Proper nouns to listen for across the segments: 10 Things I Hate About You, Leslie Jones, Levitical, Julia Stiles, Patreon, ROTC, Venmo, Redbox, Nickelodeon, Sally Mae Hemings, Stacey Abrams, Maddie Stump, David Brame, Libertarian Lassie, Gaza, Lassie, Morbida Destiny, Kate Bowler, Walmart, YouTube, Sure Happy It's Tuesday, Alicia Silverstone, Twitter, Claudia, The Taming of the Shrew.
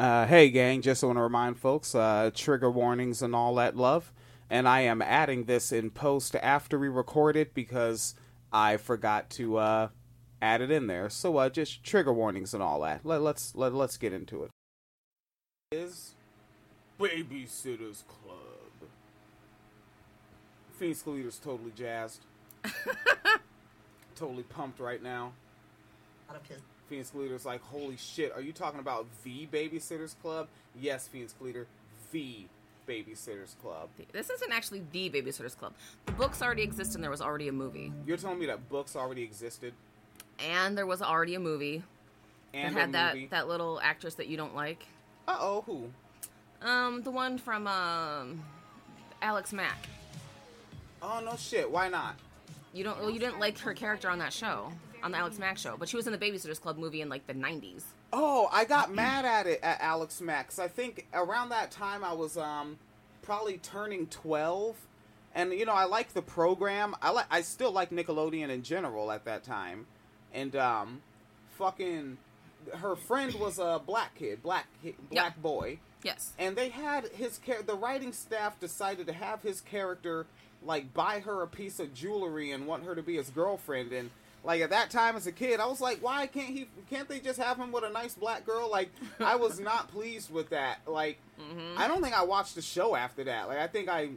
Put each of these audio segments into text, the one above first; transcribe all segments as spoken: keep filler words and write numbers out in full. Uh, hey, gang, just want to remind folks, uh, trigger warnings and all that love. And I am adding this in post after we record it because I forgot to uh, add it in there. So uh, just trigger warnings and all that. Let, let's let, let's get into it. Is Baby-Sitters Club. Phoenix Fleater's totally jazzed. Totally pumped right now. Out of his Phoenix Fleater's like, holy shit, are you talking about the Baby-Sitters Club? Yes, Phoenix Fleater, the Baby-Sitters Club. This isn't actually the Baby-Sitters Club. The books already exist and there was already a movie. You're telling me that books already existed? And there was already a movie. And that had that, that little actress that you don't like. Uh-oh, who? Um, the one from, um, Alex Mack. Oh, no shit, why not? You don't, well, you didn't like her character on that show. On the Alex Mack show, but she was in the Baby-Sitters Club movie in like the nineties. Oh, I got mad at it at Alex Mack because I think around that time I was um probably turning twelve, and you know I like the program. I like I still like Nickelodeon in general at that time, and um fucking her friend was a black kid, black black yep. boy. Yes, and they had his char- the writing staff decided to have his character like buy her a piece of jewelry and want her to be his girlfriend and. Like, at that time as a kid, I was like, why can't he, can't they just have him with a nice black girl? Like, I was not pleased with that. Like, mm-hmm. I don't think I watched the show after that. Like, I think I, you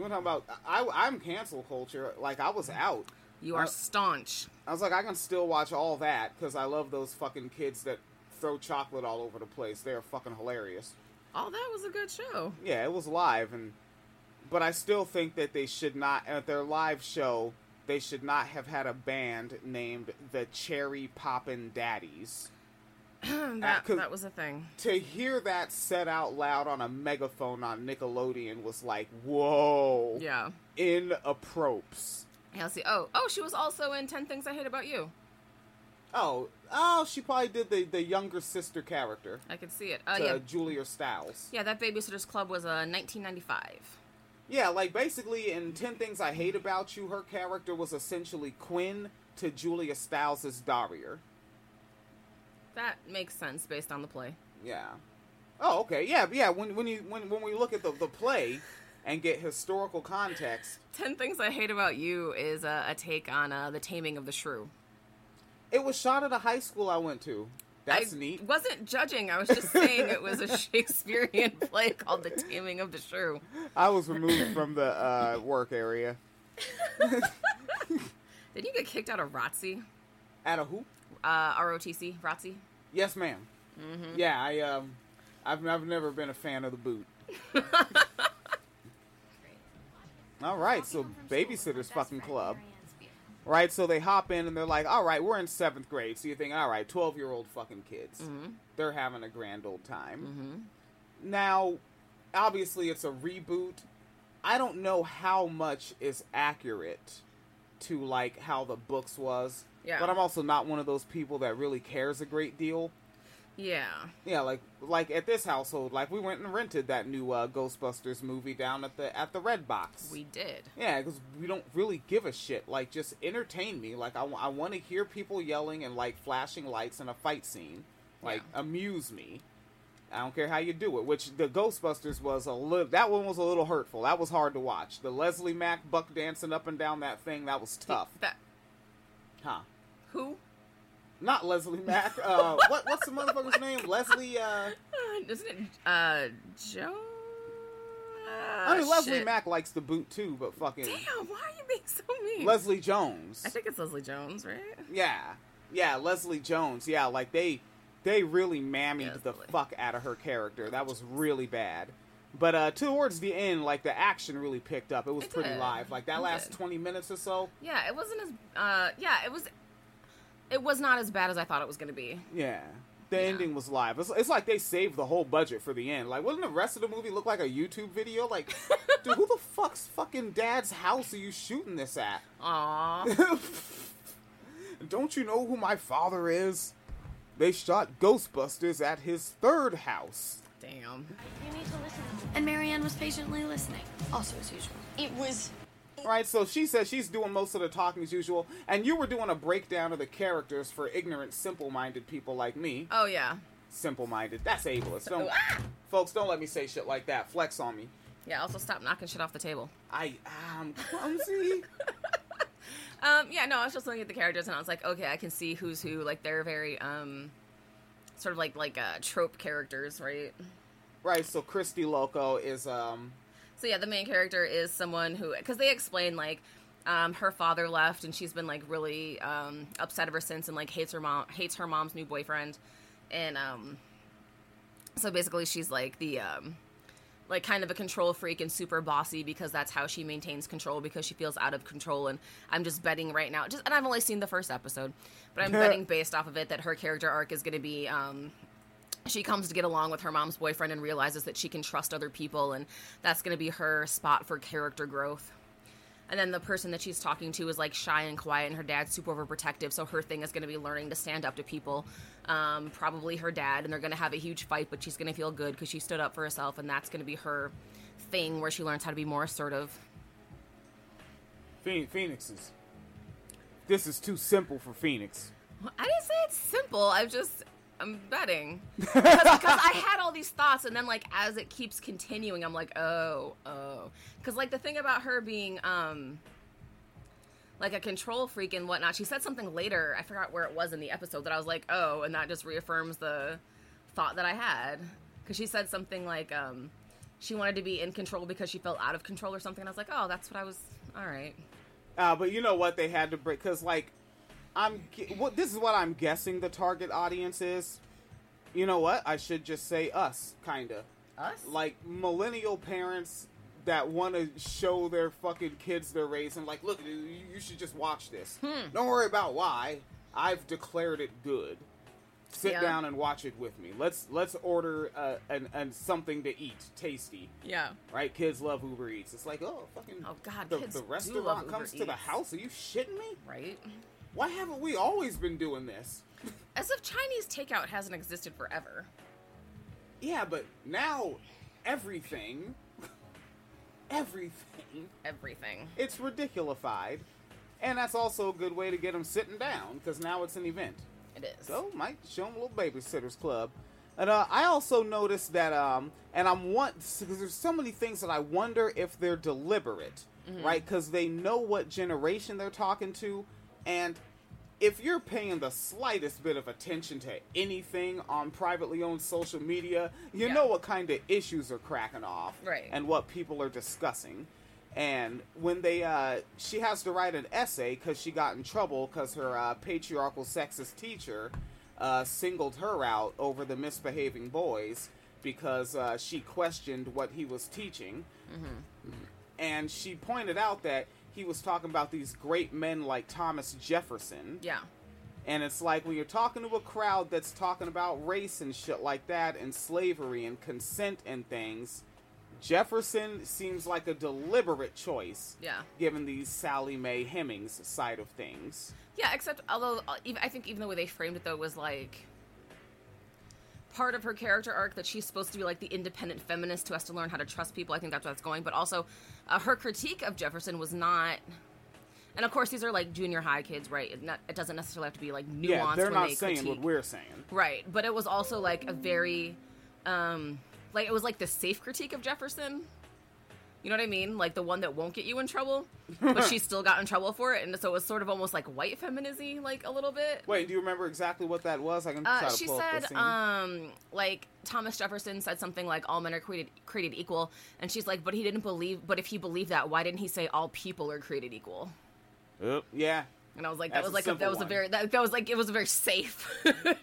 want to talk about, I, I'm cancel culture. Like, I was out. You are I, staunch. I was like, I can still watch all that because I love those fucking kids that throw chocolate all over the place. They're fucking hilarious. Oh, that was a good show. Yeah, it was live. and But I still think that they should not, at their live show... They should not have had a band named the Cherry Poppin' Daddies. that, that was a thing. To hear that said out loud on a megaphone on Nickelodeon was like, whoa. Yeah. In a propes. Yeah, see. Oh, oh, she was also in ten Things I Hate About You. Oh, oh, she probably did the, the younger sister character. I could see it. Uh, to yeah. Julia Stiles. Yeah, that Baby-Sitters Club was uh, nineteen ninety-five. Yeah, like, basically, in ten Things I Hate About You, her character was essentially Quinn to Julia Stiles' Daria. That makes sense, based on the play. Yeah. Oh, okay, yeah, yeah, when when you when, when we look at the, the play and get historical context... ten Things I Hate About You is a, a take on uh, The Taming of the Shrew. It was shot at a high school I went to. That's I neat. I wasn't judging. I was just saying it was a Shakespearean play called The Taming of the Shrew. I was removed from the uh, work area. Did you get kicked out of R O T C? Out of who? Uh, R O T C. R O T C. Yes, ma'am. Mm-hmm. Yeah, I, um, I've, I've never been a fan of the boot. All right, so Baby-Sitters fucking club. Right, so they hop in and they're like, all right, we're in seventh grade. So you think, all right, twelve-year-old fucking kids. Mm-hmm. They're having a grand old time. Mm-hmm. Now, obviously it's a reboot. I don't know how much is accurate to, like, how the books was. Yeah. But I'm also not one of those people that really cares a great deal. Yeah. Yeah, like, like at this household, like, we went and rented that new uh, Ghostbusters movie down at the at the Redbox. We did. Yeah, because we don't really give a shit. Like, just entertain me. Like, I, I want to hear people yelling and, like, flashing lights in a fight scene. Like, yeah. Amuse me. I don't care how you do it. Which, the Ghostbusters was a little, that one was a little hurtful. That was hard to watch. The Leslie Mack buck dancing up and down that thing, that was tough. That... Huh. Who? Not Leslie Mack. Uh, what what's the motherfucker's name? Leslie. Uh, Isn't it uh, Joe? Uh, I mean, Leslie shit. Mack likes the boot too, but fucking. Damn! Why are you being so mean? Leslie Jones. I think it's Leslie Jones, right? Yeah, yeah, Leslie Jones. Yeah, like they they really mammied yeah, the fuck out of her character. That was really bad. But uh, towards the end, like, the action really picked up. It was it pretty did. live. Like, that it last did. twenty minutes or so. Yeah, it wasn't as. Uh, yeah, it was. It was not as bad as I thought it was going to be. Yeah. The yeah. ending was live. It's, it's like they saved the whole budget for the end. Like, wouldn't the rest of the movie look like a YouTube video? Like, dude, who the fuck's fucking dad's house are you shooting this at? Aww. Don't you know who my father is? They shot Ghostbusters at his third house. Damn. You need to listen. And Marianne was patiently listening. Also as usual. It was... Right, so she says she's doing most of the talking as usual, and you were doing a breakdown of the characters for ignorant, simple-minded people like me. Oh, yeah. simple-minded. That's ableist. Don't, ah! Folks, don't let me say shit like that. Flex on me. Yeah, also stop knocking shit off the table. I am clumsy. um, yeah, no, I was just looking at the characters, and I was like, okay, I can see who's who. Like, they're very, um, sort of like, like, uh, trope characters, right? Right, so Christy Loco is, um... So, yeah, the main character is someone who... Because they explain, like, um, her father left, and she's been, like, really, um, upset ever since, and, like, hates her mom, hates her mom's new boyfriend. And, um... So, basically, she's, like, the, um... like, kind of a control freak and super bossy because that's how she maintains control, because she feels out of control. And I'm just betting right now, just and I've only seen the first episode, but I'm betting based off of it that her character arc is going to be, um, she comes to get along with her mom's boyfriend and realizes that she can trust other people, and that's going to be her spot for character growth. And then the person that she's talking to is, like, shy and quiet, and her dad's super overprotective, so her thing is going to be learning to stand up to people, um, probably her dad, and they're going to have a huge fight, but she's going to feel good because she stood up for herself, and that's going to be her thing where she learns how to be more assertive. Phoenixes. This is too simple for Phoenix. Well, I didn't say it's simple. I'm just... I'm betting. Because, because I had all these thoughts, and then, like, as it keeps continuing, I'm like, oh, oh. Because, like, the thing about her being, um, like, a control freak and whatnot, she said something later, I forgot where it was in the episode, that I was like, oh, and that just reaffirms the thought that I had. Because she said something like, um, she wanted to be in control because she felt out of control or something, and I was like, oh, that's what I was, all right. Uh, but you know what they had to break, because, like, I'm, well, this is what I'm guessing the target audience is. You know what? I should just say us, kinda. Us? Like, millennial parents that want to show their fucking kids they're raising. Like, look, you should just watch this. Hmm. Don't worry about why. I've declared it good. Sit yeah. down and watch it with me. Let's let's order uh, an, an something to eat, tasty. Yeah. Right? Kids love Uber Eats. It's like, oh, fucking. Oh God, the, kids the restaurant do love Uber comes Eats. To the house. Are you shitting me? Right. Why haven't we always been doing this? As if Chinese takeout hasn't existed forever. Yeah, but now everything, everything, everything. It's ridiculified, and that's also a good way to get them sitting down because now it's an event. It is. So, might show them a little Baby-Sitters Club, and uh, I also noticed that, um, and I'm one because there's so many things that I wonder if they're deliberate, mm-hmm. right? Because they know what generation they're talking to. And if you're paying the slightest bit of attention to anything on privately owned social media, you yeah. know what kind of issues are cracking off right. and what people are discussing. And when they, uh, she has to write an essay because she got in trouble because her uh, patriarchal sexist teacher uh, singled her out over the misbehaving boys because uh, she questioned what he was teaching. Mm-hmm. And she pointed out that he was talking about these great men like Thomas Jefferson. Yeah. And it's like when you're talking to a crowd that's talking about race and shit like that and slavery and consent and things, Jefferson seems like a deliberate choice. Yeah. Given the Sally Mae Hemings side of things. Yeah, except although I think even the way they framed it though was like part of her character arc that she's supposed to be like the independent feminist who has to learn how to trust people. I think that's where that's going. But also uh, her critique of Jefferson was not, and of course these are like junior high kids, right? It, not, it doesn't necessarily have to be like nuanced. Yeah, they're when not they saying critique. What we're saying. Right. But it was also like a very, um, like it was like the safe critique of Jefferson. You know what I mean? Like the one that won't get you in trouble, but she still got in trouble for it. And so it was sort of almost like white feminism-y, like a little bit. Wait, do you remember exactly what that was? I can try uh, to pull said, up the scene. Um, like Thomas Jefferson said something like all men are created, created equal. And she's like, but he didn't believe, but if he believed that, why didn't he say all people are created equal? Oop, yeah. And I was like, that was like, a, that was one. a very, that, that was like, it was a very safe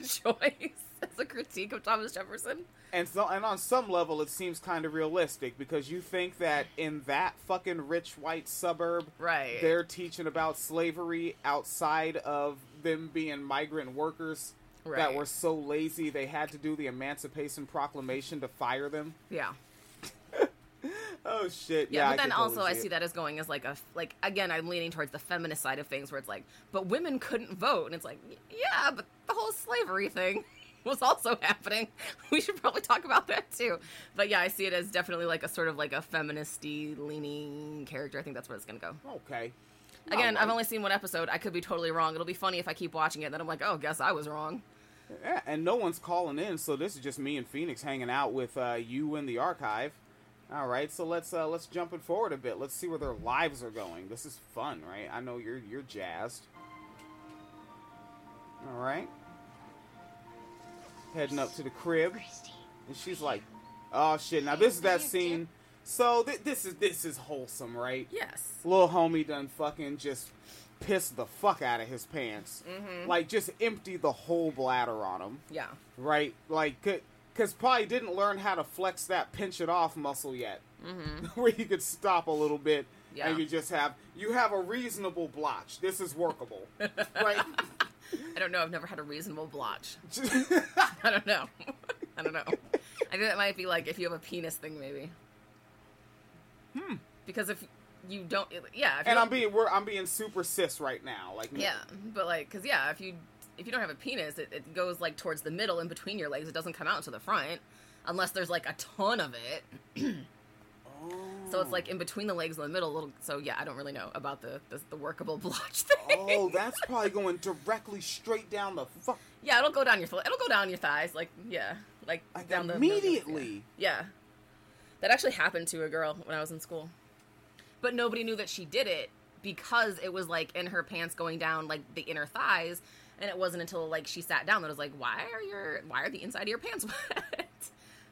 choice as a critique of Thomas Jefferson. And so, and on some level, it seems kind of realistic because you think that in that fucking rich white suburb, right. they're teaching about slavery outside of them being migrant workers right. that were so lazy they had to do the Emancipation Proclamation to fire them. Yeah. Oh shit! Yeah, yeah but I then also totally I see it. That as going as like a like again I'm leaning towards the feminist side of things where it's like, but women couldn't vote, and it's like, yeah, but the whole slavery thing was also happening. We should probably talk about that too. But yeah, I see it as definitely like a sort of like a feministy leaning character. I think that's where it's gonna go. Okay. Again, right. I've only seen one episode. I could be totally wrong. It'll be funny if I keep watching it. And then I'm like, oh, guess I was wrong. Yeah, and no one's calling in, so this is just me and Phoenix hanging out with uh, you in the archive. All right, so let's uh, let's jump it forward a bit. Let's see where their lives are going. This is fun, right? I know you're you're jazzed. All right, heading up to the crib, and she's like, "Oh shit!" Now this is that scene. So th- this is this is wholesome, right? Yes. Little homie done fucking just pissed the fuck out of his pants, mm-hmm. like just emptied the whole bladder on him. Yeah. Right, like. Could, Because probably didn't learn how to flex that pinch-it-off muscle yet. Mm-hmm. Where you could stop a little bit, yeah. and you just have... You have a reasonable blotch. This is workable. Right? I don't know. I've never had a reasonable blotch. I don't know. I don't know. I think that might be like if you have a penis thing, maybe. Hmm. Because if you don't... Yeah. If you and don't, I'm being we're, I'm being super cis right now. Like Yeah, but like... Because, yeah, if you... If you don't have a penis, it, it goes, like, towards the middle in between your legs. It doesn't come out to the front unless there's, like, a ton of it. Oh. So it's, like, in between the legs and the middle. Little, so, yeah, I don't really know about the, the, the workable blotch thing. Oh, that's probably going directly straight down the fuck. Yeah, it'll go down your th- it'll go down your thighs. Like, yeah. Like, like down immediately. The, yeah. yeah. That actually happened to a girl when I was in school. But nobody knew that she did it because it was, like, in her pants going down, like, the inner thighs. And it wasn't until, like, she sat down that I was like, why are your, why are the inside of your pants wet?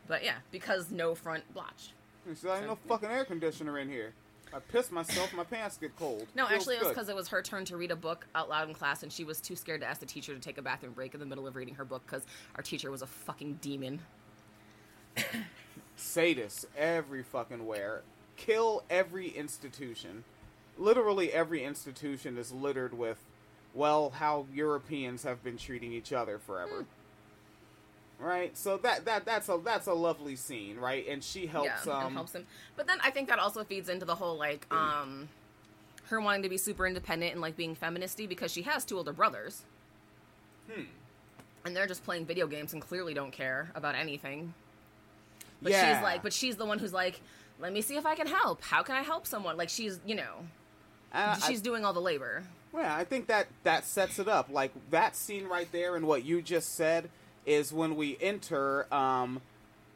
But, yeah, because no front blotch. She's like, ain't no fucking air conditioner in here. I pissed myself, my pants get cold. No, Feels actually, it was because it was her turn to read a book out loud in class, and she was too scared to ask the teacher to take a bathroom break in the middle of reading her book because our teacher was a fucking demon. Sadists every fucking where. Kill every institution. Literally every institution is littered with, well, how Europeans have been treating each other forever. Hmm. Right? So that that that's a that's a lovely scene, right? And she helps yeah, um and helps him. But then I think that also feeds into the whole like um her wanting to be super independent and like being feministy because she has two older brothers. Hmm. And they're just playing video games and clearly don't care about anything. But yeah. she's like but she's the one who's like, let me see if I can help. How can I help someone? Like she's, you know, uh, she's I... doing all the labor. Yeah, I think that, that sets it up. Like, that scene right there and what you just said is when we enter, um,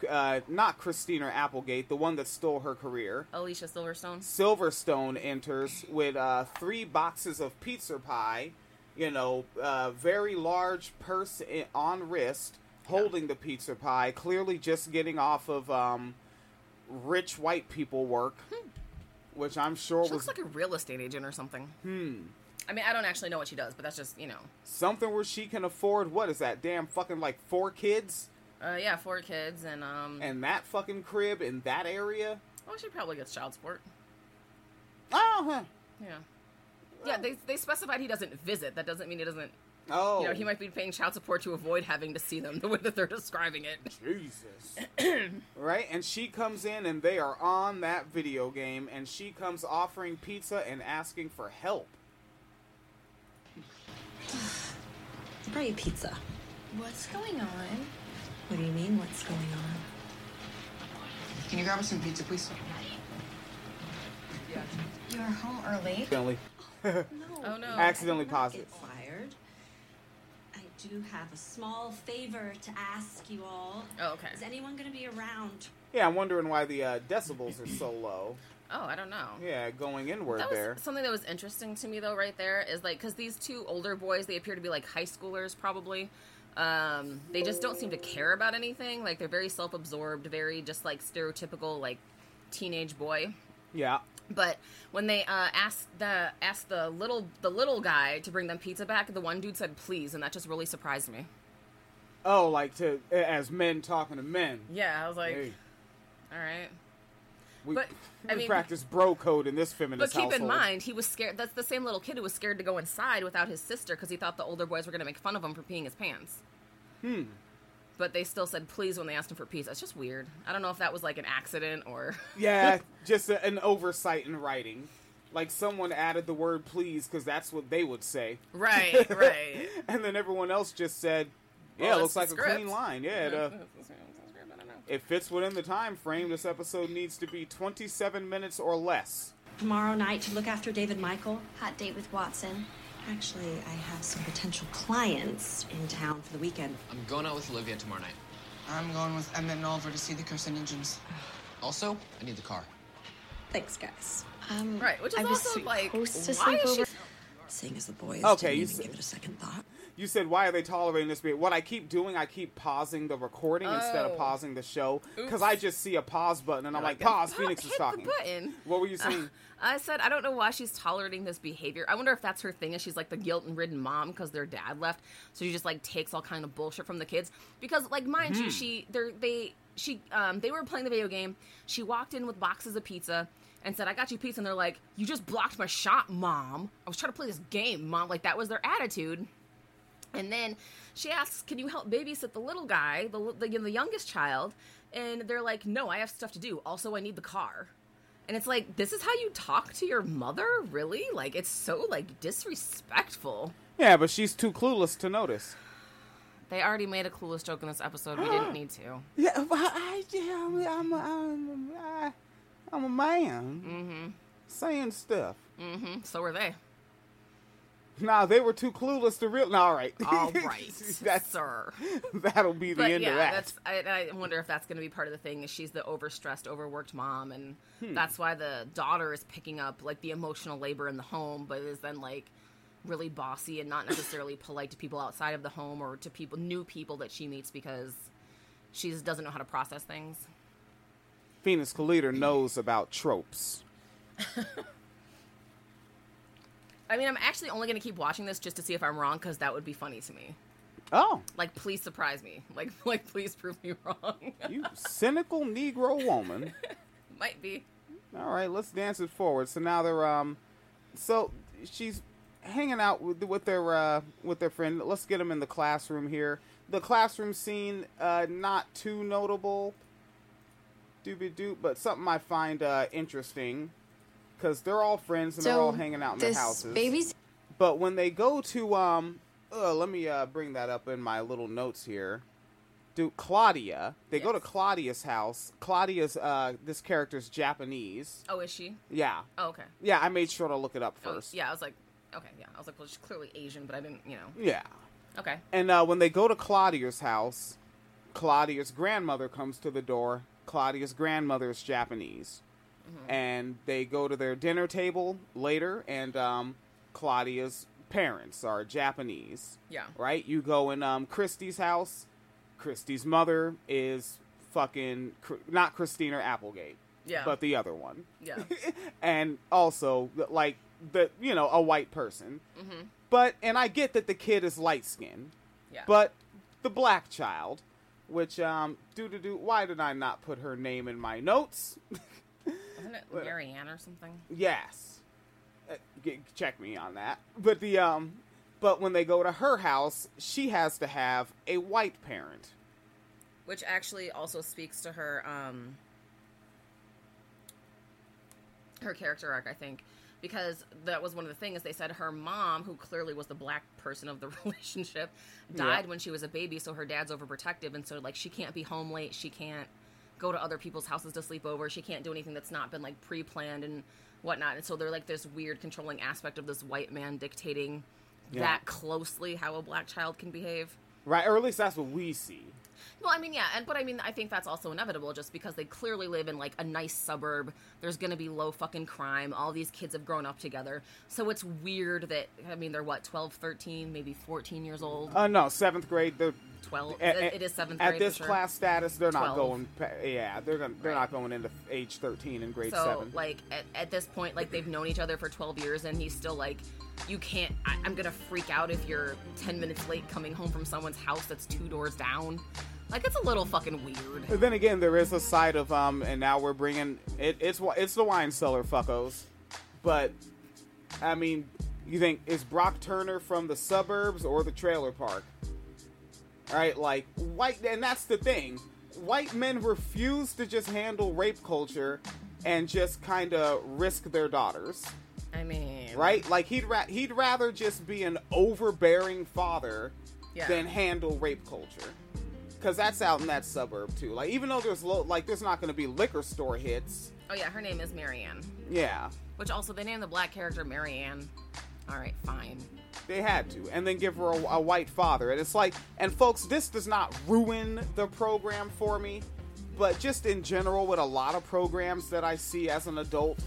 uh, not Christina Applegate, the one that stole her career. Alicia Silverstone. Silverstone enters with uh, three boxes of pizza pie, you know, uh, very large purse on wrist, holding yeah. the pizza pie, clearly just getting off of um, rich white people work, hmm. which I'm sure she was... She looks like a real estate agent or something. Hmm. I mean, I don't actually know what she does, but that's just, you know. Something where she can afford, what is that, damn fucking, like, four kids? Uh, yeah, four kids, and, um... And that fucking crib in that area? Oh, she probably gets child support. Oh, huh. Yeah. Well. Yeah, they they specified he doesn't visit. That doesn't mean he doesn't... Oh. You know, he might be paying child support to avoid having to see them the way that they're describing it. Jesus. Right? And she comes in, and they are on that video game, and she comes offering pizza and asking for help. I brought you pizza. What's going on? What do you mean, what's going on? Can you grab us some pizza, please? Yeah. You're home early. Accidentally. Oh, no. oh, no. Accidentally positive. I don't get fired. I do have a small favor to ask you all. Oh, okay. Is anyone going to be around? Yeah, I'm wondering why the uh, decibels are so low. Oh, I don't know. Yeah, going inward that was there. Something that was interesting to me, though, right there, is, like, because these two older boys, they appear to be, like, high schoolers, probably. Um, they just don't seem to care about anything. Like, they're very self-absorbed, very just, like, stereotypical, like, teenage boy. Yeah. But when they uh, asked the asked the little the little guy to bring them pizza back, the one dude said, please, and that just really surprised me. Oh, like, to as men talking to men. Yeah, I was like, hey. All right. We, but, we I mean, practice bro code in this feminist household. But keep household. in mind, he was scared. That's the same little kid who was scared to go inside without his sister because he thought the older boys were going to make fun of him for peeing his pants. Hmm. But they still said please when they asked him for pizza. It's just weird. I don't know if that was like an accident or... yeah, just a, an oversight in writing. Like someone added the word please because that's what they would say. Right, right. And then everyone else just said, yeah, well, it looks like a clean line. Yeah, it, uh, it fits within the time frame. This episode needs to be twenty-seven minutes or less. Tomorrow night to look after David Michael. Hot date with Watson. Actually, I have some potential clients in town for the weekend. I'm going out with Olivia tomorrow night. I'm going with Emmett and Oliver to see the carcinogens. Also, I need the car. Thanks, guys. Um, right, which is I was also like, why is she... Seeing as the boys okay, didn't even said, give it a second thought. You said, why are they tolerating this? What I keep doing, I keep pausing the recording oh. instead of pausing the show. Because I just see a pause button, and I'm like, pause, Phoenix is talking. Hit the button. What were you saying? Uh, I said, I don't know why she's tolerating this behavior. I wonder if that's her thing, and she's like the guilt-ridden mom because their dad left. So she just like takes all kind of bullshit from the kids. Because, like, mind mm. you, she, they're, they, she, um, they were playing the video game. She walked in with boxes of pizza. And said, I got you pizza. And they're like, you just blocked my shot, Mom. I was trying to play this game, Mom. Like, that was their attitude. And then she asks, can you help babysit the little guy, the, the, you know, the youngest child? And they're like, no, I have stuff to do. Also, I need the car. And it's like, this is how you talk to your mother? Really? Like, it's so, like, disrespectful. Yeah, but she's too clueless to notice. They already made a clueless joke in this episode. We uh, didn't need to. Yeah, well, I, yeah, I'm... I'm, I'm I... I'm a man mm-hmm. saying stuff. Mm-hmm. So were they. Nah, they were too clueless to real. Nah, all right. All right, that's, sir. That'll be the but end yeah, of that. That's, I, I wonder if that's going to be part of the thing. Is she's the overstressed, overworked mom, and hmm. that's why the daughter is picking up like the emotional labor in the home, but is then like really bossy and not necessarily polite to people outside of the home or to people, new people that she meets because she just doesn't know how to process things. Phoenix Fleater knows about tropes. I mean, I'm actually only going to keep watching this just to see if I'm wrong, because that would be funny to me. Oh. Like, please surprise me. Like, like please prove me wrong. You cynical Negro woman. Might be. All right, let's dance it forward. So now they're, um, so she's hanging out with, with their, uh, with their friend. Let's get them in the classroom here. The classroom scene, uh, not too notable. Doobie-doop, but something I find uh, interesting, because they're all friends and so they're all hanging out in their houses. Baby's- but when they go to, um, uh, let me uh, bring that up in my little notes here. Do Claudia? They yes. go to Claudia's house. Claudia's uh, this character's Japanese. Oh, is she? Yeah. Oh, okay. Yeah, I made sure to look it up first. Oh, yeah, I was like, okay, yeah, I was like, well, she's clearly Asian, but I didn't, you know. Yeah. Okay. And uh, when they go to Claudia's house, Claudia's grandmother comes to the door. Claudia's grandmother is Japanese, mm-hmm. and they go to their dinner table later, and um, Claudia's parents are Japanese. Yeah. Right? You go in um, Christy's house. Christy's mother is fucking, not Christina Applegate, yeah. but the other one. Yeah. And also, like, the you know, a white person. Mm-hmm. But, and I get that the kid is light-skinned, yeah. but the black child... Which, um, doo-doo-doo, why did I not put her name in my notes? Wasn't it Marianne or something? Yes. Uh, g- check me on that. But the, um, but when they go to her house, she has to have a white parent. Which actually also speaks to her, um, her character arc, I think. Because that was one of the things they said her mom, who clearly was the black person of the relationship, died yeah. when she was a baby, so her dad's overprotective, and so, like, she can't be home late, she can't go to other people's houses to sleep over, she can't do anything that's not been, like, pre-planned and whatnot, and so they're, like, this weird controlling aspect of this white man dictating yeah. that closely how a black child can behave. Right, or at least that's what we see. Well, I mean, yeah, and but I mean, I think that's also inevitable just because they clearly live in, like, a nice suburb. There's going to be low fucking crime. All these kids have grown up together. So it's weird that, I mean, they're, what, twelve, thirteen, maybe fourteen years old? Uh, no, seventh grade. They're twelve. At, it is seventh grade. At this sure. class status, they're not twelve. Going, yeah, they're gonna, they're right. not going into age thirteen in grade so, seven. So, like, at, at this point, like, they've known each other for twelve years, and he's still, like... You can't, I, I'm going to freak out if you're ten minutes late coming home from someone's house that's two doors down. Like, it's a little fucking weird. But then again, there is a side of, um, and now we're bringing, it, it's it's the wine cellar, fuckos. But, I mean, you think, is Brock Turner from the suburbs or the trailer park? All right, like, white, and that's the thing. White men refuse to just handle rape culture and just kind of risk their daughters. I mean... Right? Like, he'd ra- he'd rather just be an overbearing father yeah. than handle rape culture. Because that's out in that suburb, too. Like, even though there's, lo- like, there's not going to be liquor store hits. Oh, yeah, her name is Marianne. Yeah. Which also, they named the black character Marianne. All right, fine. They had to. And then give her a, a white father. And it's like, and folks, this does not ruin the program for me, but just in general with a lot of programs that I see as an adult,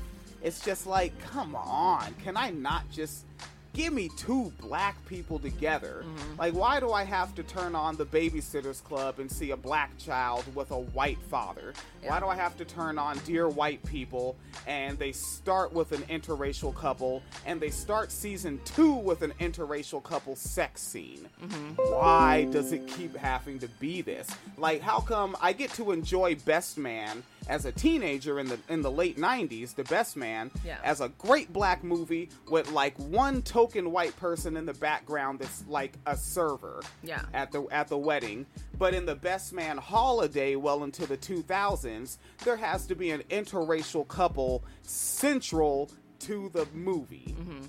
it's just like, come on, can I not just give me two black people together? Mm-hmm. Like, why do I have to turn on The Baby-Sitters Club and see a black child with a white father? Yeah. Why do I have to turn on Dear White People and they start with an interracial couple and they start season two with an interracial couple sex scene? Mm-hmm. Why does it keep having to be this? Like, how come I get to enjoy Best Man as a teenager in the in the late nineties, The Best Man, yeah, as a great black movie with like one token white person in the background that's like a server, yeah, at the at the wedding. But in The Best Man holiday, well into the two thousands, there has to be an interracial couple central to the movie. Mm-hmm.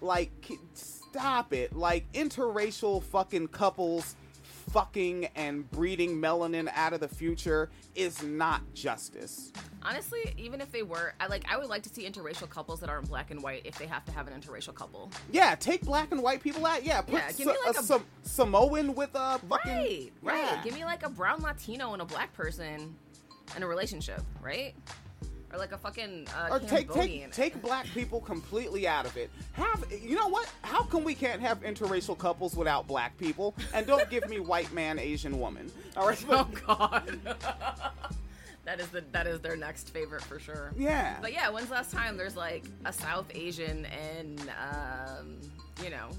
Like, stop it. Like, interracial fucking couples fucking and breeding melanin out of the future is not justice. Honestly, even if they were, I like I would like to see interracial couples that aren't black and white if they have to have an interracial couple. Yeah, take black and white people out. Yeah, put yeah, give so, me like a, a Sam- Samoan with a fucking... Right, right. Yeah. Give me like a brown Latino and a black person in a relationship, right? Or like a fucking uh, or take, take, take black people completely out of it. Have, you know what? How come we can't have interracial couples without black people? And don't give me white man, Asian woman. All right. Oh God. That is the that is their next favorite for sure. Yeah. But yeah, when's the last time there's like a South Asian and um, you know,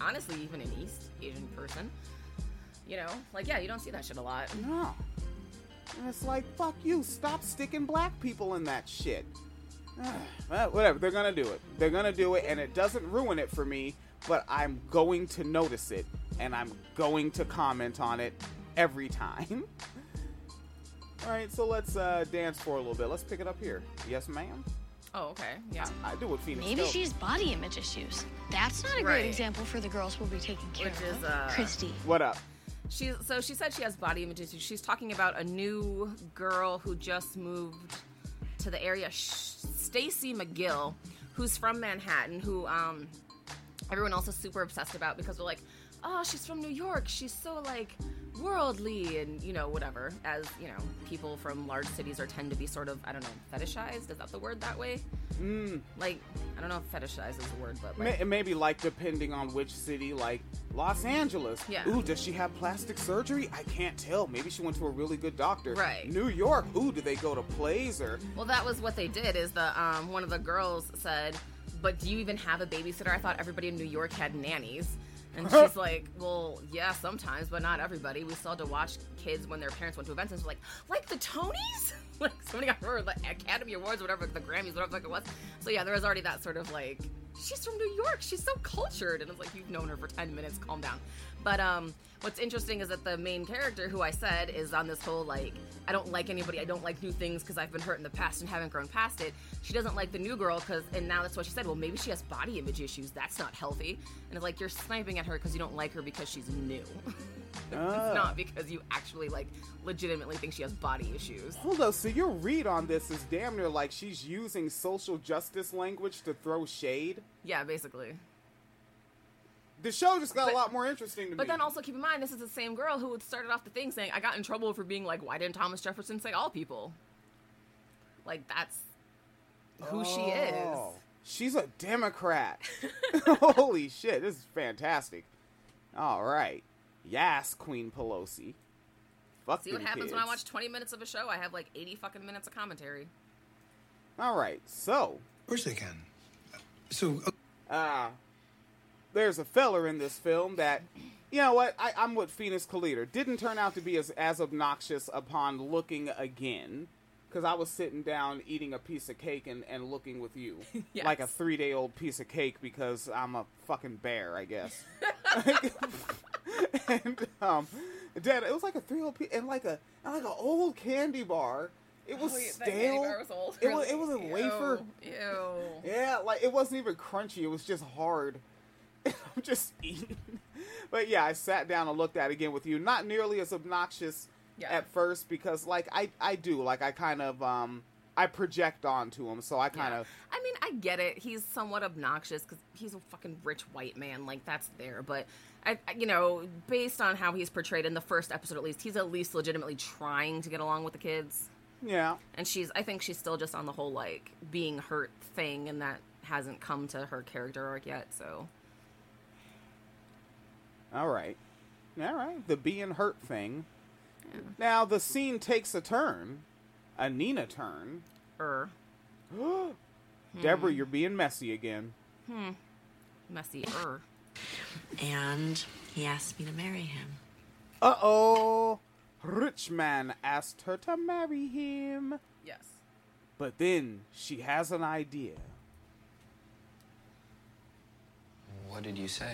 honestly even an East Asian person? You know, like yeah, you don't see that shit a lot. No. And it's like, fuck you, stop sticking black people in that shit. Well, whatever, they're gonna do it. They're gonna do it, and it doesn't ruin it for me, but I'm going to notice it, and I'm going to comment on it every time. Alright, so let's uh, dance for a little bit. Let's pick it up here. Yes, ma'am? Oh, okay, yeah. I do what Phoenix Maybe does. She has body image issues. That's not a right. great example for the girls we'll be taking care Which of. Which is, uh... Christy. What up? She, so she said she has body image issues. She's talking about a new girl who just moved to the area, Stacey McGill, who's from Manhattan, who um, everyone else is super obsessed about because we're like, oh, she's from New York. She's so, like, worldly and, you know, whatever. As, you know, people from large cities are tend to be sort of, I don't know, fetishized? Is that the word that way? Mm. Like, I don't know if fetishized is the word, but like... Maybe, like, depending on which city, like, Los Angeles. Yeah. Ooh, does she have plastic surgery? I can't tell. Maybe she went to a really good doctor. Right. New York. Ooh, do they go to plays or... Well, that was what they did, is the, um, one of the girls said, but do you even have a babysitter? I thought everybody in New York had nannies. And she's like, well, yeah, sometimes, but not everybody. We still had to watch kids when their parents went to events. And she's like, like the Tonys? Like, somebody got her, like, Academy Awards, whatever, the Grammys, whatever it was. So, yeah, there was already that sort of, like, she's from New York. She's so cultured. And it's like, you've known her for ten minutes. Calm down. But um, what's interesting is that the main character, who I said, is on this whole, like, I don't like anybody. I don't like new things because I've been hurt in the past and haven't grown past it. She doesn't like the new girl because, and now that's what she said. Well, maybe she has body image issues. That's not healthy. And it's like, you're sniping at her because you don't like her because she's new. Oh. It's not because you actually, like, legitimately think she has body issues. Hold on, so your read on this is damn near like she's using social justice language to throw shade? Yeah, basically. The show just got but, a lot more interesting to but me. But then also keep in mind, this is the same girl who started off the thing saying, I got in trouble for being like, why didn't Thomas Jefferson say all people? Like, that's who oh, she is. She's a Democrat. Holy shit, this is fantastic. All right. Yes, Queen Pelosi. Fuck See what happens kids. When I watch twenty minutes of a show? I have like eighty fucking minutes of commentary. All right, so. Of course they can. So. Ah. Uh, There's a feller in this film that, you know what, I, I'm with Phoenix Fleater. Didn't turn out to be as, as obnoxious upon looking again, because I was sitting down eating a piece of cake and, and looking with you. Yes. Like a three-day-old piece of cake because I'm a fucking bear, I guess. And um, Dad, it was like a three-year-old piece, and like a and like an old candy bar. It was oh, yeah, stale. That candy bar was old. It was, it was a ew, wafer. Ew. Yeah, like it wasn't even crunchy. It was just hard. I'm just eating. But yeah, I sat down and looked at it again with you. Not nearly as obnoxious yeah. at first because, like, I, I do. Like, I kind of um I project onto him, so I kind of... Yeah. I mean, I get it. He's somewhat obnoxious because he's a fucking rich white man. Like, that's there. But, I, you know, based on how he's portrayed in the first episode, at least, he's at least legitimately trying to get along with the kids. Yeah. And she's... I think she's still just on the whole, like, being hurt thing, and that hasn't come to her character arc yet, so... All right. All right. The being hurt thing. Yeah. Now, the scene takes a turn... A Nina turn. Er. Deborah, hmm. you're being messy again. Hmm. Messy. Er. And he asked me to marry him. Uh-oh. Rich man asked her to marry him. Yes. But then she has an idea. What did you say?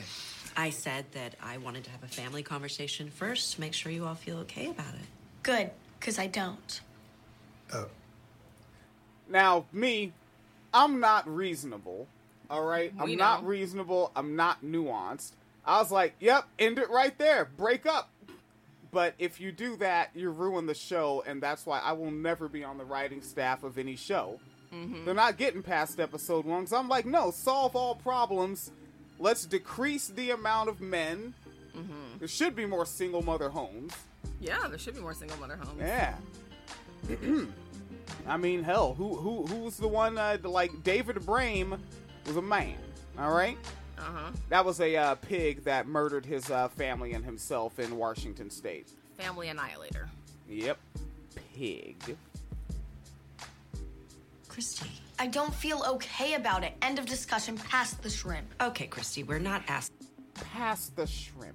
I said that I wanted to have a family conversation first to make sure you all feel okay about it. Good, because I don't. Oh. Now, me, I'm not reasonable, all right? We I'm know. not reasonable. I'm not nuanced. I was like, yep, end it right there. Break up. But if you do that, you ruin the show, and that's why I will never be on the writing staff of any show. Mm-hmm. They're not getting past episode one, because I'm like, no, solve all problems. Let's decrease the amount of men. Mm-hmm. There should be more single mother homes. Yeah, there should be more single mother homes. Yeah. I mean, hell, who who who's the one, uh, like, David Brame was a man, all right? Uh-huh. That was a uh, pig that murdered his uh, family and himself in Washington State. Family annihilator. Yep. Pig. Christy. I don't feel okay about it. End of discussion. Pass the shrimp. Okay, Christy, we're not asking. Pass the shrimp.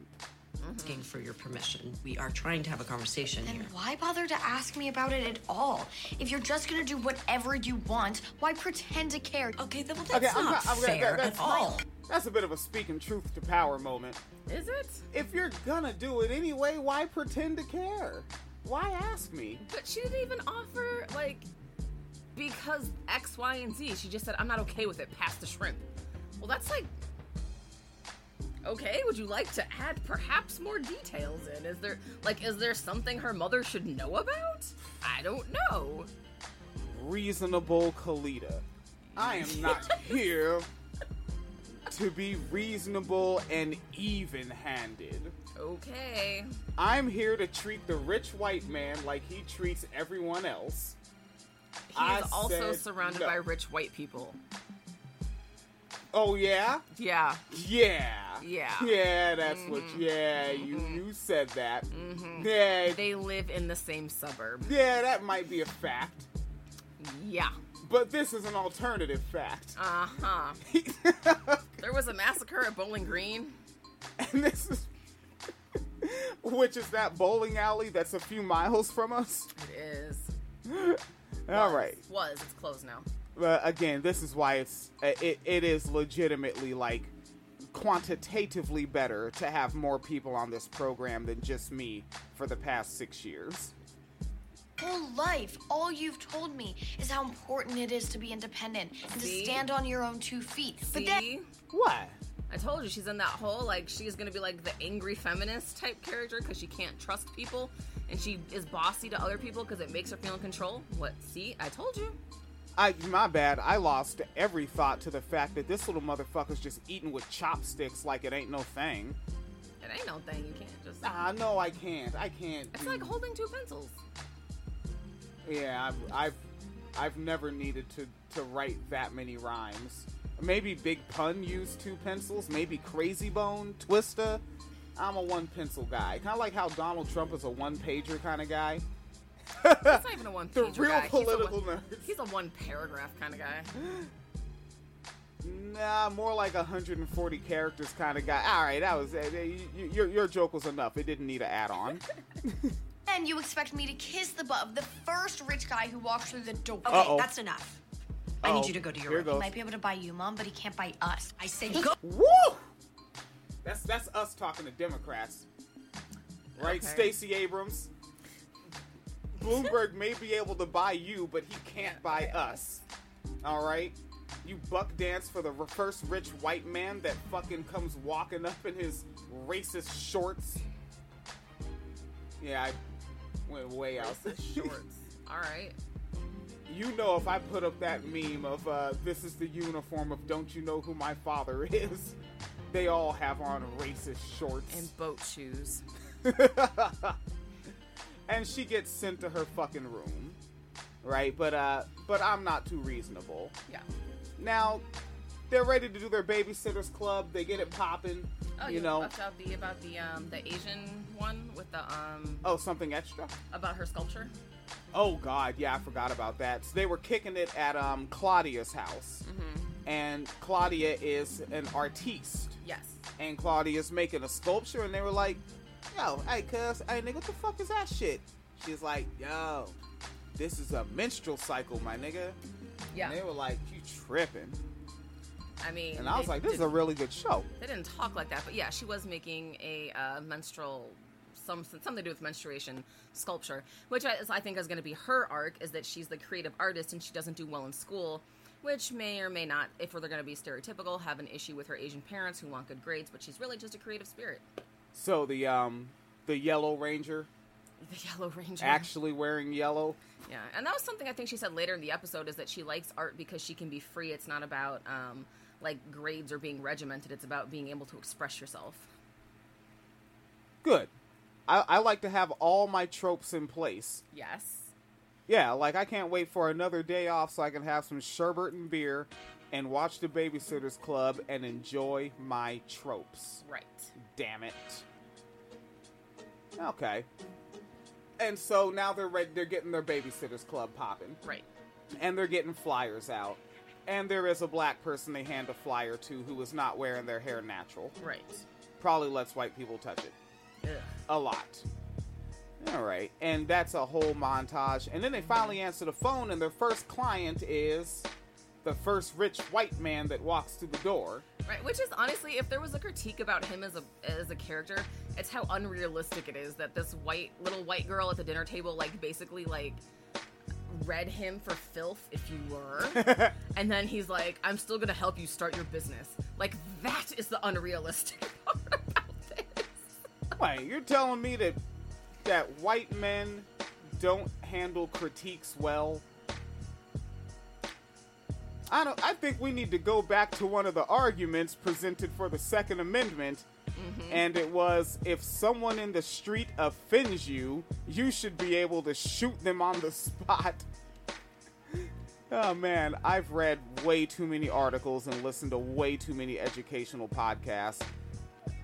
Asking for your permission. We are trying to have a conversation then here. Then why bother to ask me about it at all? If you're just going to do whatever you want, why pretend to care? Okay, then well, that's okay, not, I'm not I'm fair gonna, that, that's at all. all. That's a bit of a speaking truth to power moment. Is it? If you're going to do it anyway, why pretend to care? Why ask me? But she didn't even offer, like, because X, Y, and Z. She just said, I'm not okay with it. Pass the shrimp. Well, that's like... Okay, would you like to add perhaps more details in? Is there, like, is there something her mother should know about? I don't know. Reasonable Kalita. I am not here to be reasonable and even-handed. Okay. I'm here to treat the rich white man like he treats everyone else. He's I also surrounded no. by rich white people. Oh, yeah? Yeah. Yeah. Yeah. Yeah, that's mm-hmm. what, yeah, mm-hmm. you, you said that. Mm-hmm. Yeah. They live in the same suburb. Yeah, that might be a fact. Yeah. But this is an alternative fact. Uh-huh. There was a massacre at Bowling Green. And this is, which is that bowling alley that's a few miles from us. It is. All was, right. Was, it's closed now. But again, this is why it's it, it is legitimately, like, quantitatively better to have more people on this program than just me for the past six years. Whole life, all you've told me is how important it is to be independent and See? to stand on your own two feet. See? But then what? I told you she's in that whole, like, she's gonna be like the angry feminist type character because she can't trust people and she is bossy to other people because it makes her feel in control. What? See? I told you. I, my bad, I lost every thought to the fact that this little motherfucker's just eating with chopsticks like it ain't no thing. It ain't no thing, you can't just... Ah, no, I can't, I can't. It's do... like holding two pencils. Yeah, I've, I've, I've never needed to, to write that many rhymes. Maybe Big Pun used two pencils, maybe Crazy Bone, Twista. I'm a one-pencil guy. Kind of like how Donald Trump is a one-pager kind of guy. That's not even a one the real guy. Political nerd. He's a one paragraph kind of guy. Nah, more like one hundred forty characters kind of guy. All right, that was uh, you, your your joke was enough. It didn't need an add-on. And you expect me to kiss the butt of the first rich guy who walks through the door? Okay, Uh-oh. that's enough. Uh-oh. I need you to go to your Here room. Goes. He might be able to buy you, Mom, but he can't buy us. I say go. Woo! That's that's us talking to Democrats, right? Okay. Stacey Abrams. Bloomberg may be able to buy you, but he can't buy us. All right? You buck dance for the first rich white man that fucking comes walking up in his racist shorts. Yeah, I went way out. Racist shorts. All right. you know if I put up that meme of uh, this is the uniform of don't you know who my father is, they all have on racist shorts. And boat shoes. And she gets sent to her fucking room. Right? But uh, but I'm not too reasonable. Yeah. Now, they're ready to do their Baby-Sitters Club. They get it popping. Oh, you know. About the about the um the Asian one with the um. Oh, something extra. About her sculpture. Oh God, yeah, I forgot about that. So they were kicking it at um Claudia's house, mm-hmm. and Claudia is an artiste. Yes. And Claudia's making a sculpture, and they were like, "Yo, hey, cuz, hey, nigga, what the fuck is that shit?" She's like, "Yo, this is a menstrual cycle, my nigga." Yeah. And they were like, "You tripping." I mean, and I was like, this is a really good show. They didn't talk like that, but yeah, she was making a uh, menstrual, some, something to do with menstruation sculpture, which I, I think is going to be her arc, is that she's the creative artist and she doesn't do well in school, which may or may not, if we're going to be stereotypical, have an issue with her Asian parents who want good grades, but she's really just a creative spirit. So the um, the Yellow Ranger... The Yellow Ranger. Actually wearing yellow. Yeah, and that was something I think she said later in the episode, is that she likes art because she can be free. It's not about... Um, like grades are being regimented. It's about being able to express yourself. Good. I, I like to have all my tropes in place. Yes. Yeah, like I can't wait for another day off so I can have some sherbet and beer and watch the Baby-Sitters Club and enjoy my tropes. Right. Damn it. Okay. And so now they're re- they're getting their Baby-Sitters Club popping. Right. And they're getting flyers out. And there is a black person they hand a flyer to who is not wearing their hair natural. Right. Probably lets white people touch it. Ugh. A lot. All right. And that's a whole montage. And then they finally answer the phone, and their first client is the first rich white man that walks through the door. Right. Which is, honestly, if there was a critique about him as a as a character, it's how unrealistic it is that this white little white girl at the dinner table, like, basically, like... read him for filth, if you were. And then he's like, I'm still gonna help you start your business. Like, that is the unrealistic part about this. Wait, you're telling me that that white men don't handle critiques well? I don't I think we need to go back to one of the arguments presented for the Second Amendment. Mm-hmm. And it was, if someone in the street offends you, you should be able to shoot them on the spot. Oh, man, I've read way too many articles and listened to way too many educational podcasts.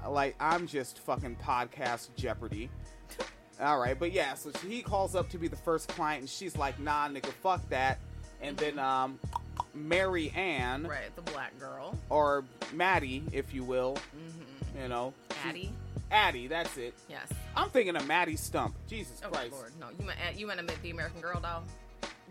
Like, I'm just fucking podcast Jeopardy. All right, but yeah, so he calls up to be the first client, and she's like, nah, nigga, fuck that. And mm-hmm. then, um... Marianne, right, the black girl, or Maddie, if you will, mm-hmm. you know, Addie, Addie, that's it. Yes, I'm thinking of Maddie Stump. Jesus oh Christ! Oh Lord, no, you meant you meant the American Girl doll.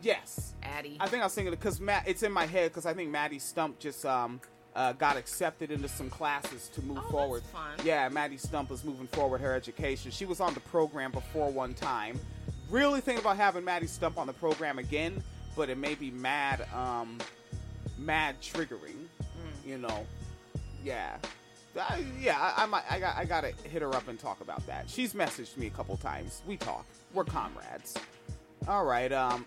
Yes, Addie. I think I was thinking of because Matt. It's in my head because I think Maddie Stump just um uh, got accepted into some classes to move oh, forward. That's fun. Yeah, Maddie Stump is moving forward her education. She was on the program before one time. Really thinking about having Maddie Stump on the program again. But it may be mad, um, mad triggering, mm. you know. Yeah, I, yeah. I, I might, I got, I gotta hit her up and talk about that. She's messaged me a couple times. We talk. We're comrades. All right. Um,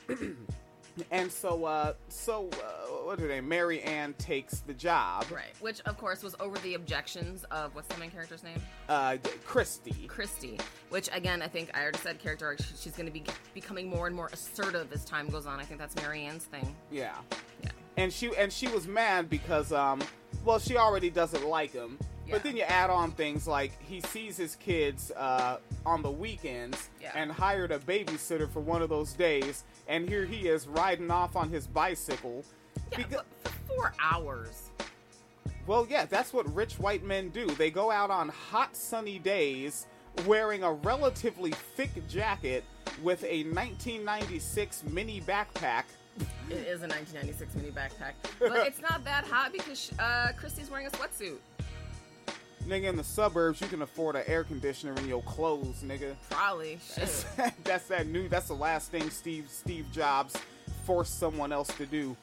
and so, uh, so uh, what do they? Marianne takes the job, right? Which, of course, was over the objections of what's the main character's name? Uh, Christy. Christy. Which, again, I think I already said character. She's going to be becoming more and more assertive as time goes on. I think that's Marianne's thing. Yeah. Yeah. And she and she was mad because, um, well, she already doesn't like him. Yeah. But then you add on things like he sees his kids uh, on the weekends yeah. and hired a babysitter for one of those days. And here he is riding off on his bicycle. Yeah, because, but for four hours. Well, yeah, that's what rich white men do. They go out on hot, sunny days wearing a relatively thick jacket with a nineteen ninety-six mini backpack. It is a nineteen ninety-six mini backpack. But it's not that hot because uh, Christy's wearing a sweatsuit. Nigga, in the suburbs, you can afford an air conditioner in your clothes, nigga. Probably. Shit. That's, that's that new. That's the last thing Steve Steve Jobs forced someone else to do.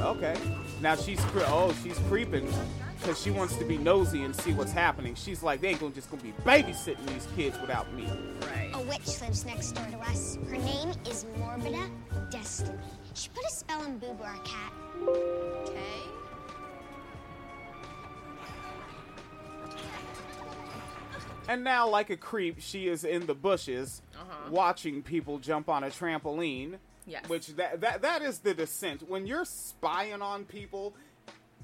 Okay. Now she's cre- oh she's creeping. because she wants to be nosy and see what's happening. She's like, they ain't gonna just gonna be babysitting these kids without me. Right. A witch lives next door to us. Her name is Morbida Destiny. She put a spell on Boo Boo, our cat. Okay. And now, like a creep, she is in the bushes, uh-huh. watching people jump on a trampoline. Yes. Which that, that that is the descent. When you're spying on people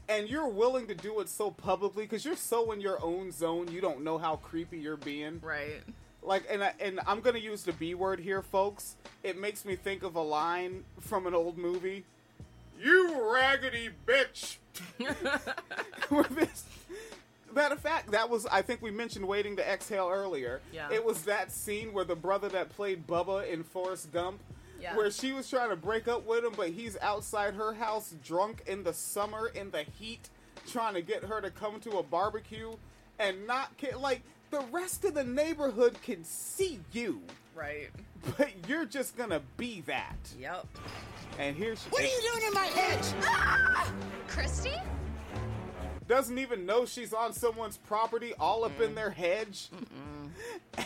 and you're willing to do it so publicly because you're so in your own zone, you don't know how creepy you're being. Right. Like, and, I, and I'm going to use the B word here, folks. It makes me think of a line from an old movie. You raggedy bitch. this, matter of fact, that was, I think we mentioned Waiting to Exhale earlier. Yeah. It was that scene where the brother that played Bubba in Forrest Gump, yeah. where she was trying to break up with him, but he's outside her house drunk in the summer, in the heat, trying to get her to come to a barbecue and not care. Like, the rest of the neighborhood can see you. Right. But you're just gonna be that. Yep. And here she... What are you doing in my hedge? Ah! Christy? Doesn't even know she's on someone's property, all up mm. in their hedge. Mm-mm.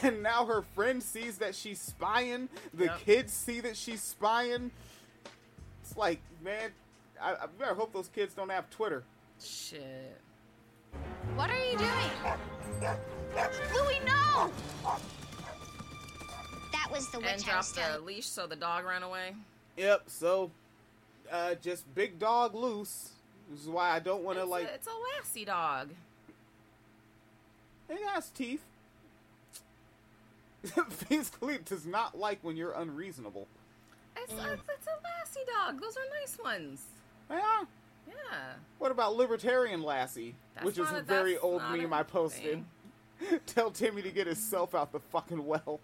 And now her friend sees that she's spying. The yep. kids see that she's spying. It's like, man, I, I better hope those kids don't have Twitter. Shit. What are you doing? Louie, no! That was the witch house. And dropped the leash so the dog ran away. Yep, so uh, just big dog loose. This is why I don't want to, like... A, it's a Lassie dog. It has teeth. Basically, it does not like when you're unreasonable. It's, mm. it's, it's a Lassie dog. Those are nice ones. They are? Yeah. What about Libertarian Lassie? That's which is a, a very old meme I posted. Tell Timmy to get himself out the fucking well.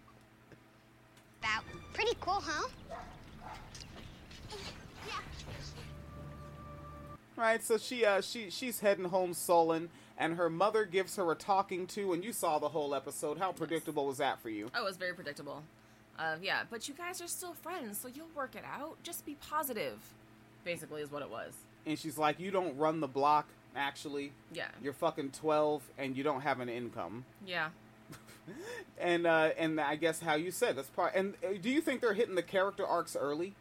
About pretty cool, huh? Right, so she uh she she's heading home sullen, and her mother gives her a talking to, and you saw the whole episode. How predictable yes. was that for you? Oh, it was very predictable. Uh, yeah, but you guys are still friends, so you'll work it out. Just be positive, basically, is what it was. And she's like, you don't run the block, actually. Yeah. You're fucking twelve, and you don't have an income. Yeah. and uh, and I guess how you said that's part. And uh, do you think they're hitting the character arcs early?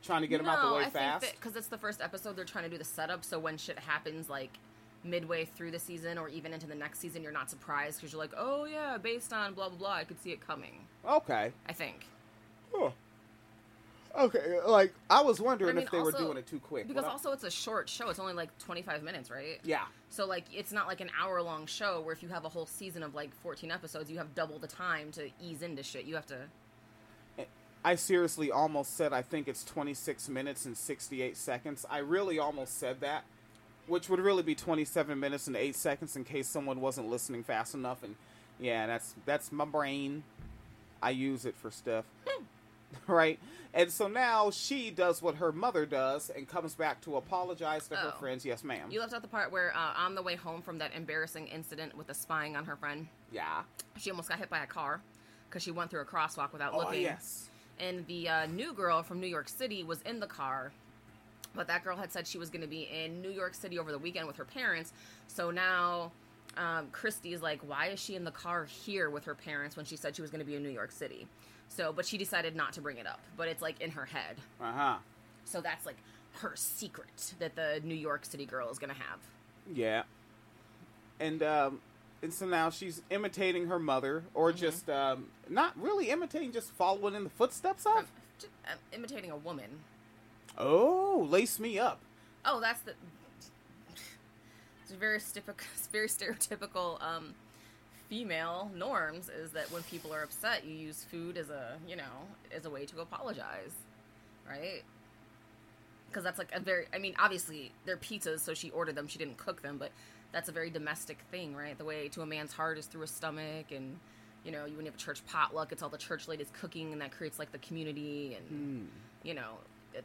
Trying to get them no, out the way I fast? No, because it's the first episode, they're trying to do the setup, so when shit happens, like, midway through the season or even into the next season, you're not surprised, because you're like, oh, yeah, based on blah, blah, blah, I could see it coming. Okay. I think. Huh. Okay, like, I was wondering I mean, if they also, were doing it too quick. Because what also, it's a short show. It's only, like, twenty-five minutes, right? Yeah. So, like, it's not, like, an hour-long show where if you have a whole season of, like, fourteen episodes, you have double the time to ease into shit. You have to... I seriously almost said I think it's twenty-six minutes and sixty-eight seconds. I really almost said that, which would really be twenty-seven minutes and eight seconds in case someone wasn't listening fast enough. And yeah, that's that's my brain. I use it for stuff. Hmm. Right? And so now she does what her mother does and comes back to apologize to oh. her friends. Yes, ma'am. You left out the part where uh, on the way home from that embarrassing incident with the spying on her friend. Yeah. She almost got hit by a car because she went through a crosswalk without oh, looking. Oh, yes. And the uh, new girl from New York City was in the car, but that girl had said she was going to be in New York City over the weekend with her parents. So now um, Christy is like, why is she in the car here with her parents when she said she was going to be in New York City? So, but she decided not to bring it up, but it's like in her head. Uh-huh. So that's like her secret that the New York City girl is going to have. Yeah. And, um... And so now she's imitating her mother, or mm-hmm. just, um, not really imitating, just following in the footsteps of? I'm, just, I'm imitating a woman. Oh, lace me up. Oh, that's the, it's very, stipic, very stereotypical um, female norms, is that when people are upset, you use food as a, you know, as a way to apologize, right? Because that's like a very, I mean, obviously, they're pizzas, so she ordered them, she didn't cook them, but... That's a very domestic thing, right? The way to a man's heart is through his stomach, and, you know, you wouldn't have a church potluck. It's all the church ladies cooking, and that creates, like, the community. And, mm. you know,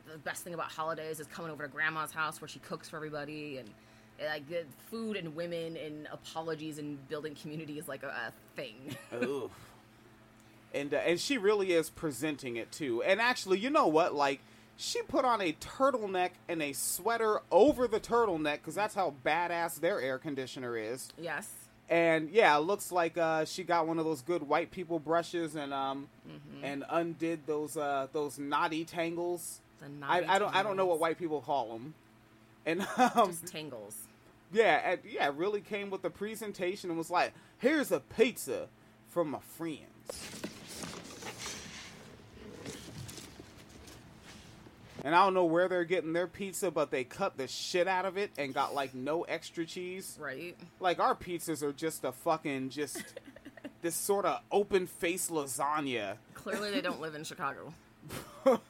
the best thing about holidays is coming over to Grandma's house where she cooks for everybody. And, like, food and women and apologies and building community is, like, a, a thing. Oof. And, uh, and she really is presenting it, too. And, actually, you know what? Like, She put on a turtleneck and a sweater over the turtleneck, because that's how badass their air conditioner is. Yes. And, yeah, it looks like uh, she got one of those good white people brushes and um mm-hmm. and undid those uh, those knotty tangles. The knotty I, I don't tangles. I don't know what white people call them. And um, just tangles. Yeah, and, yeah, really came with the presentation and was like, here's a pizza from my friends. And I don't know where they're getting their pizza, but they cut the shit out of it and got, like, no extra cheese. Right. Like, our pizzas are just a fucking, just this sort of open-faced lasagna. Clearly they don't live in Chicago. No,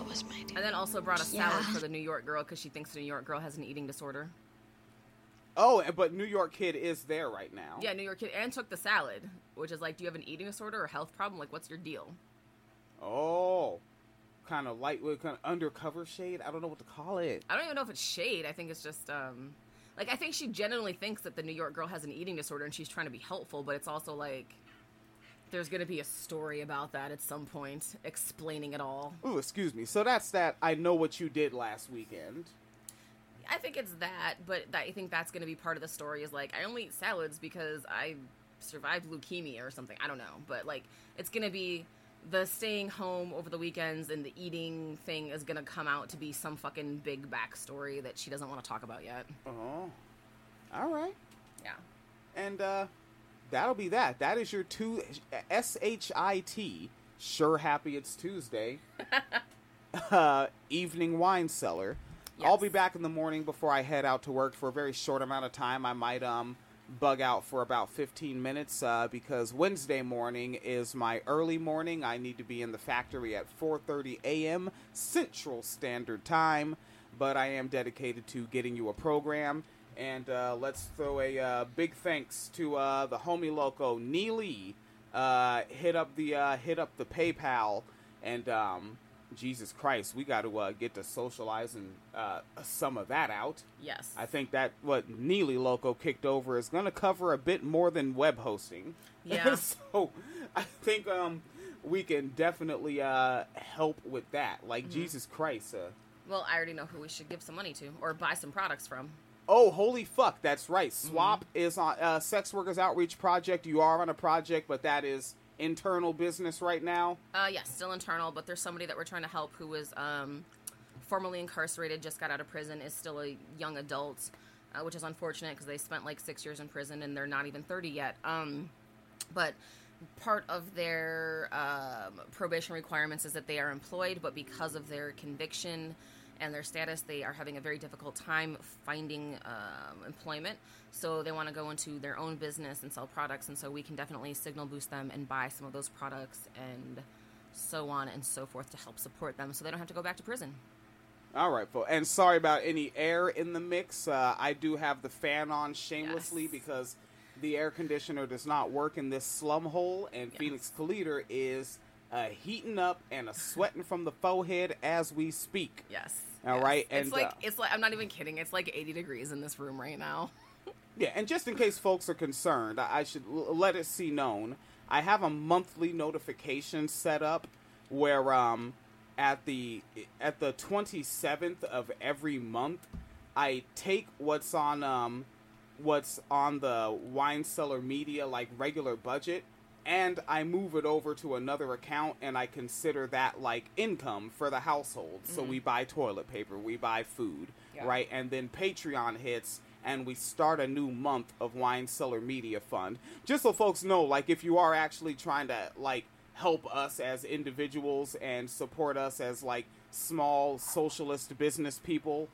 it was my deal. And then also brought a salad yeah. for the New York girl because she thinks the New York girl has an eating disorder. Oh, but New York kid is there right now. Yeah, New York kid. And took the salad, which is like, do you have an eating disorder or health problem? Like, what's your deal? Oh, kind of lightweight, kind of undercover shade. I don't know what to call it. I don't even know if it's shade. I think it's just, um, like, I think she genuinely thinks that the New York girl has an eating disorder and she's trying to be helpful, but it's also like, there's going to be a story about that at some point, explaining it all. Ooh, excuse me. So that's that I know what you did last weekend. I think it's that, but that, I think that's going to be part of the story is like, I only eat salads because I survived leukemia or something. I don't know. But, like, it's going to be... the staying home over the weekends and the eating thing is going to come out to be some fucking big backstory that she doesn't want to talk about yet. Oh, all right. Yeah. And uh, that'll be that. That is your two S H I T, sure happy it's Tuesday, uh, evening wine cellar. Yes. I'll be back in the morning before I head out to work for a very short amount of time. I might, um... bug out for about fifteen minutes uh, because Wednesday morning is my early morning. I need to be in the factory at four thirty a.m. Central Standard Time, but I am dedicated to getting you a program. And uh, let's throw a uh, big thanks to uh, the homie loco Neely. Uh, hit up the uh, hit up the PayPal, and um, Jesus Christ, we got to uh, get to socializing uh, some of that out. Yes. I think that what Neely Loco kicked over is going to cover a bit more than web hosting. Yeah. So I think um, we can definitely uh, help with that. Like, mm-hmm. Jesus Christ. Uh, well, I already know who we should give some money to or buy some products from. Oh, holy fuck. That's right. SWOP mm-hmm. is on uh, Sex Workers Outreach Project. You are on a project, but that is... internal business right now? Uh, yes, yeah, still internal, but there's somebody that we're trying to help who was um, formerly incarcerated, just got out of prison, is still a young adult, uh, which is unfortunate because they spent like six years in prison and they're not even thirty yet. Um, but part of their um, probation requirements is that they are employed, but because of their conviction and their status, they are having a very difficult time finding um, employment. So they want to go into their own business and sell products, and so we can definitely signal boost them and buy some of those products and so on and so forth to help support them so they don't have to go back to prison. All right, and sorry about any air in the mix. Uh, I do have the fan on shamelessly yes. because the air conditioner does not work in this slum hole, and yes. Phoenix Fleater is uh, heating up and a sweating from the forehead as we speak. Yes. All yes. right. And it's like, uh, it's like, I'm not even kidding. It's like eighty degrees in this room right now. Yeah, and just in case folks are concerned, I should l- let it see known, I have a monthly notification set up where um, at the at the twenty-seventh of every month, I take what's on um, what's on the Wine Cellar Media, like, regular budget, and I move it over to another account, and I consider that, like, income for the household. Mm-hmm. So we buy toilet paper, we buy food, yeah. right? And then Patreon hits... and we start a new month of Wine Cellar Media Fund. Just so folks know, like, if you are actually trying to, like, help us as individuals and support us as, like, small socialist business people,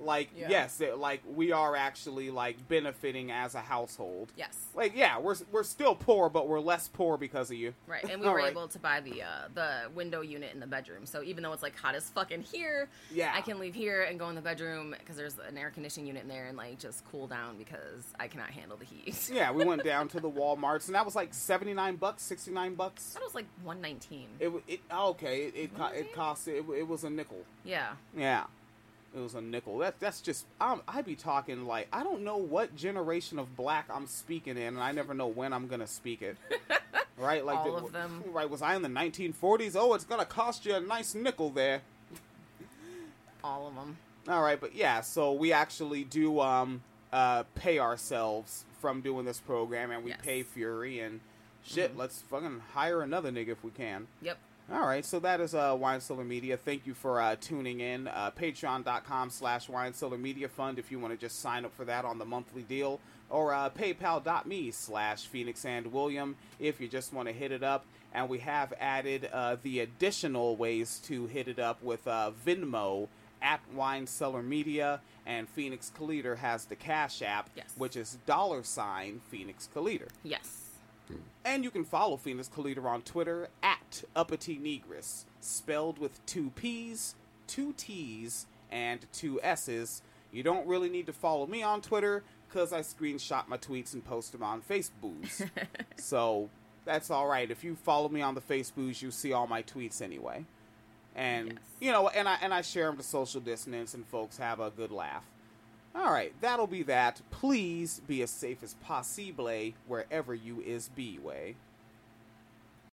like, yeah. yes, it, like, we are actually, like, benefiting as a household. Yes. Like, yeah, we're we're still poor, but we're less poor because of you. Right, and we were right. able to buy the uh, the window unit in the bedroom, so even though it's, like, hot as fuck in here, yeah. I can leave here and go in the bedroom because there's an air conditioning unit in there and, like, just cool down because I cannot handle the heat. Yeah, we went down to the Walmarts, and that was, like, seventy-nine bucks, sixty-nine bucks. That was, like, one nineteen. It, it, okay, it it, co- it cost, it, it It was a nickel. Yeah. Yeah. It was a nickel. That that's just I'm, I be talking like I don't know what generation of black I'm speaking in, and I never know when I'm gonna speak it. Right, like all the, of them. Right, was I in the nineteen forties? Oh, it's gonna cost you a nice nickel there. All of them. All right, but yeah, so we actually do um uh pay ourselves from doing this program, and we yes. pay Fury and shit. Mm-hmm. Let's fucking hire another nigga if we can. Yep. All right, so that is uh, Wine Cellar Media. Thank you for uh, tuning in. Uh, Patreon.com slash Wine Cellar Media Fund if you want to just sign up for that on the monthly deal. Or uh, PayPal.me slash Phoenix and William if you just want to hit it up. And we have added uh, the additional ways to hit it up with uh, Venmo at Wine Cellar Media. And Phoenix Fleater has the Cash App, yes. which is dollar sign Phoenix Fleater. Yes. And you can follow Phoenix Fleater on Twitter at Uppity Negris, spelled with two P's, two T's, and two S's. You don't really need to follow me on Twitter because I screenshot my tweets and post them on Facebook. So that's all right. If you follow me on the Facebooks, you see all my tweets anyway. And, yes. you know, and I, and I share them to Social Dissonance and folks have a good laugh. All right, that'll be that. Please be as safe as possible wherever you is be way.